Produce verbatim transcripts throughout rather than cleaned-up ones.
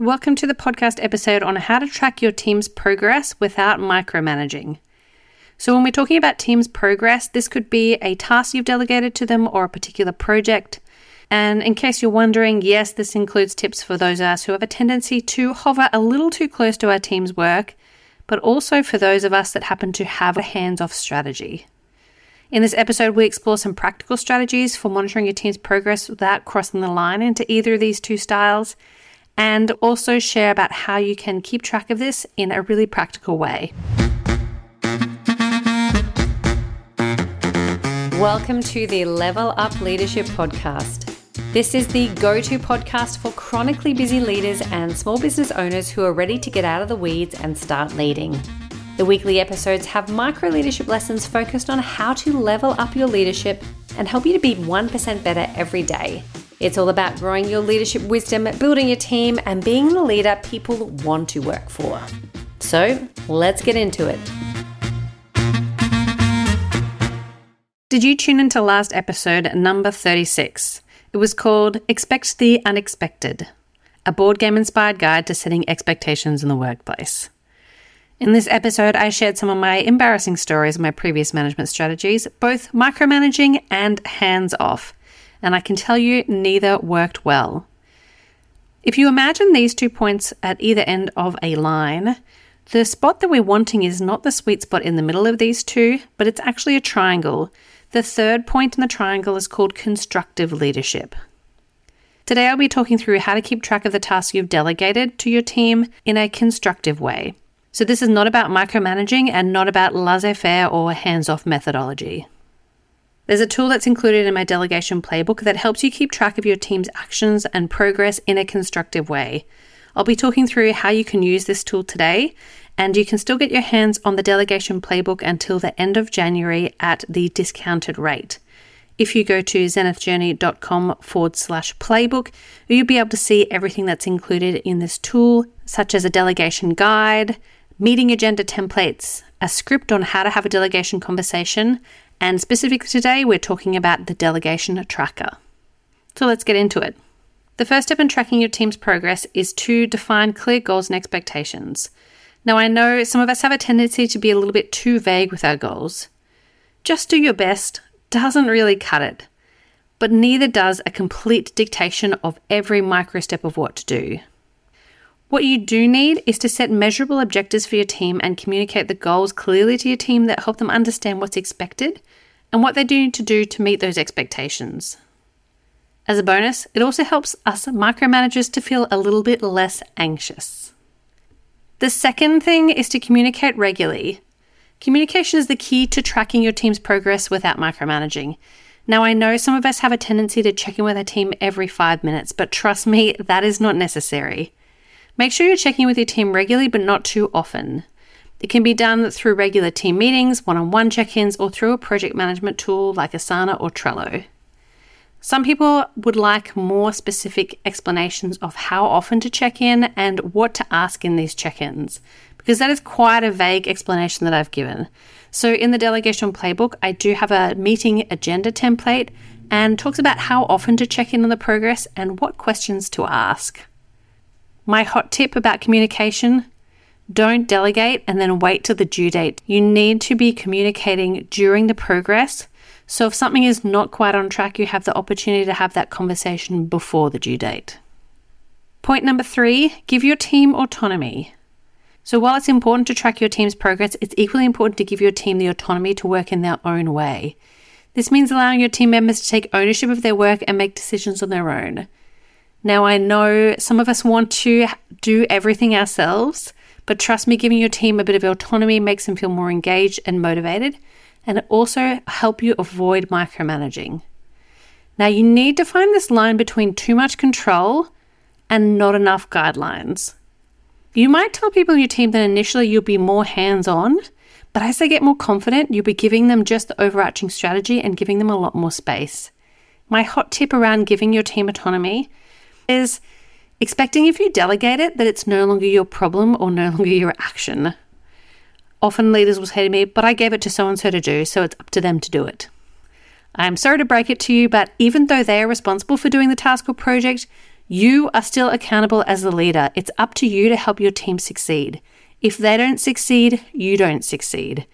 Welcome to the podcast episode on how to track your team's progress without micromanaging. So when we're talking about team's progress, this could be a task you've delegated to them or a particular project. And in case you're wondering, yes, this includes tips for those of us who have a tendency to hover a little too close to our team's work, but also for those of us that happen to have a hands-off strategy. In this episode, we explore some practical strategies for monitoring your team's progress without crossing the line into either of these two styles, and also share about how you can keep track of this in a really practical way. Welcome to the Level Up Leadership Podcast. This is the go-to podcast for chronically busy leaders and small business owners who are ready to get out of the weeds and start leading. The weekly episodes have micro leadership lessons focused on how to level up your leadership and help you to be one percent better every day. It's all about growing your leadership wisdom, building your team, and being the leader people want to work for. So let's get into it. Did you tune into last episode, number thirty-six? It was called Expect the Unexpected, a board game-inspired guide to setting expectations in the workplace. In this episode, I shared some of my embarrassing stories of my previous management strategies, both micromanaging and hands-off. And I can tell you neither worked well. If you imagine these two points at either end of a line, the spot that we're wanting is not the sweet spot in the middle of these two, but it's actually a triangle. The third point in the triangle is called constructive leadership. Today, I'll be talking through how to keep track of the tasks you've delegated to your team in a constructive way. So this is not about micromanaging and not about laissez-faire or hands-off methodology. There's a tool that's included in my delegation playbook that helps you keep track of your team's actions and progress in a constructive way. I'll be talking through how you can use this tool today, and you can still get your hands on the delegation playbook until the end of January at the discounted rate. If you go to zenith journey dot com forward slash playbook, you'll be able to see everything that's included in this tool, such as a delegation guide, meeting agenda templates, a script on how to have a delegation conversation, and specifically today, we're talking about the delegation tracker. So let's get into it. The first step in tracking your team's progress is to define clear goals and expectations. Now, I know some of us have a tendency to be a little bit too vague with our goals. Just do your best doesn't really cut it, but neither does a complete dictation of every micro step of what to do. What you do need is to set measurable objectives for your team and communicate the goals clearly to your team that help them understand what's expected and what they do need to do to meet those expectations. As a bonus, it also helps us micromanagers to feel a little bit less anxious. The second thing is to communicate regularly. Communication is the key to tracking your team's progress without micromanaging. Now, I know some of us have a tendency to check in with our team every five minutes, but trust me, that is not necessary. Make sure you're checking with your team regularly, but not too often. It can be done through regular team meetings, one-on-one check-ins, or through a project management tool like Asana or Trello. Some people would like more specific explanations of how often to check in and what to ask in these check-ins, because that is quite a vague explanation that I've given. So in the delegation playbook, I do have a meeting agenda template and talks about how often to check in on the progress and what questions to ask. My hot tip about communication, don't delegate and then wait till the due date. You need to be communicating during the progress. So if something is not quite on track, you have the opportunity to have that conversation before the due date. Point number three, give your team autonomy. So while it's important to track your team's progress, it's equally important to give your team the autonomy to work in their own way. This means allowing your team members to take ownership of their work and make decisions on their own. Now, I know some of us want to do everything ourselves, but trust me, giving your team a bit of autonomy makes them feel more engaged and motivated, and it also helps you avoid micromanaging. Now, you need to find this line between too much control and not enough guidelines. You might tell people in your team that initially you'll be more hands-on, but as they get more confident, you'll be giving them just the overarching strategy and giving them a lot more space. My hot tip around giving your team autonomy is expecting if you delegate it that it's no longer your problem or no longer your action. Often leaders will say to me, but I gave it to so-and-so to do, so it's up to them to do it. I'm sorry to break it to you, but even though they are responsible for doing the task or project, You are still accountable as the leader. It's up to you to help your team succeed. If they don't succeed, you don't succeed,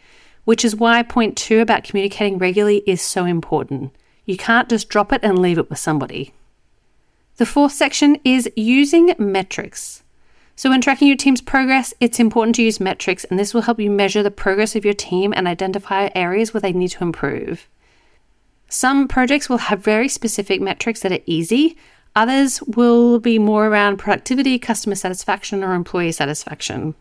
which is why point two about communicating regularly is so important. You can't just drop it and leave it with somebody. The fourth section is using metrics. So when tracking your team's progress, it's important to use metrics, and this will help you measure the progress of your team and identify areas where they need to improve. Some projects will have very specific metrics that are easy. Others will be more around productivity, customer satisfaction, or employee satisfaction.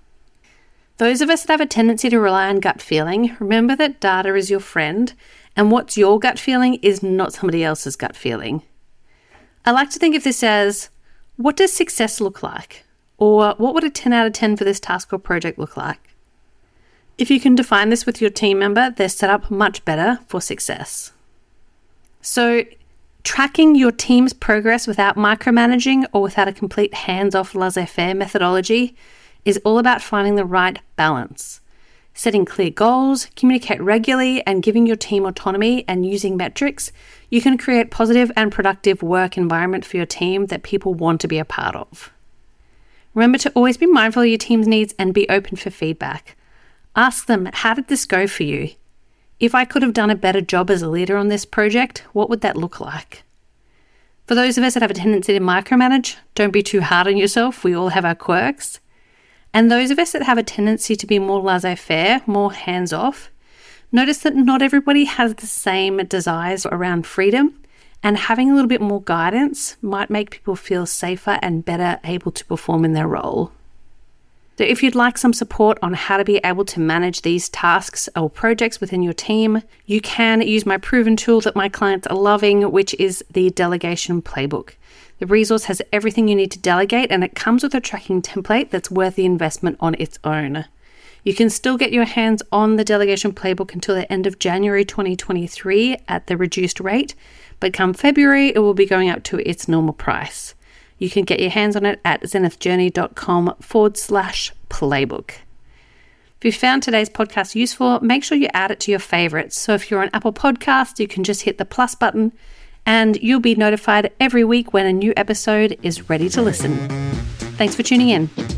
Those of us that have a tendency to rely on gut feeling, remember that data is your friend, and what's your gut feeling is not somebody else's gut feeling. I like to think of this as, what does success look like? Or what would a ten out of ten for this task or project look like? If you can define this with your team member, they're set up much better for success. So tracking your team's progress without micromanaging or without a complete hands-off laissez-faire methodology is all about finding the right balance. Setting clear goals, communicate regularly, and giving your team autonomy and using metrics, you can create positive and productive work environment for your team that people want to be a part of. Remember to always be mindful of your team's needs and be open for feedback. Ask them, how did this go for you? If I could have done a better job as a leader on this project, what would that look like? For those of us that have a tendency to micromanage, don't be too hard on yourself. We all have our quirks. And those of us that have a tendency to be more laissez-faire, more hands-off, notice that not everybody has the same desires around freedom. And having a little bit more guidance might make people feel safer and better able to perform in their role. So if you'd like some support on how to be able to manage these tasks or projects within your team, you can use my proven tool that my clients are loving, which is the Delegation Playbook. The resource has everything you need to delegate, and it comes with a tracking template that's worth the investment on its own. You can still get your hands on the Delegation Playbook until the end of January twenty twenty-three at the reduced rate, but come February, it will be going up to its normal price. You can get your hands on it at zenithjourney.com forward slash playbook. If you found today's podcast useful, make sure you add it to your favorites. So if you're on Apple Podcasts, you can just hit the plus button and you'll be notified every week when a new episode is ready to listen. Thanks for tuning in.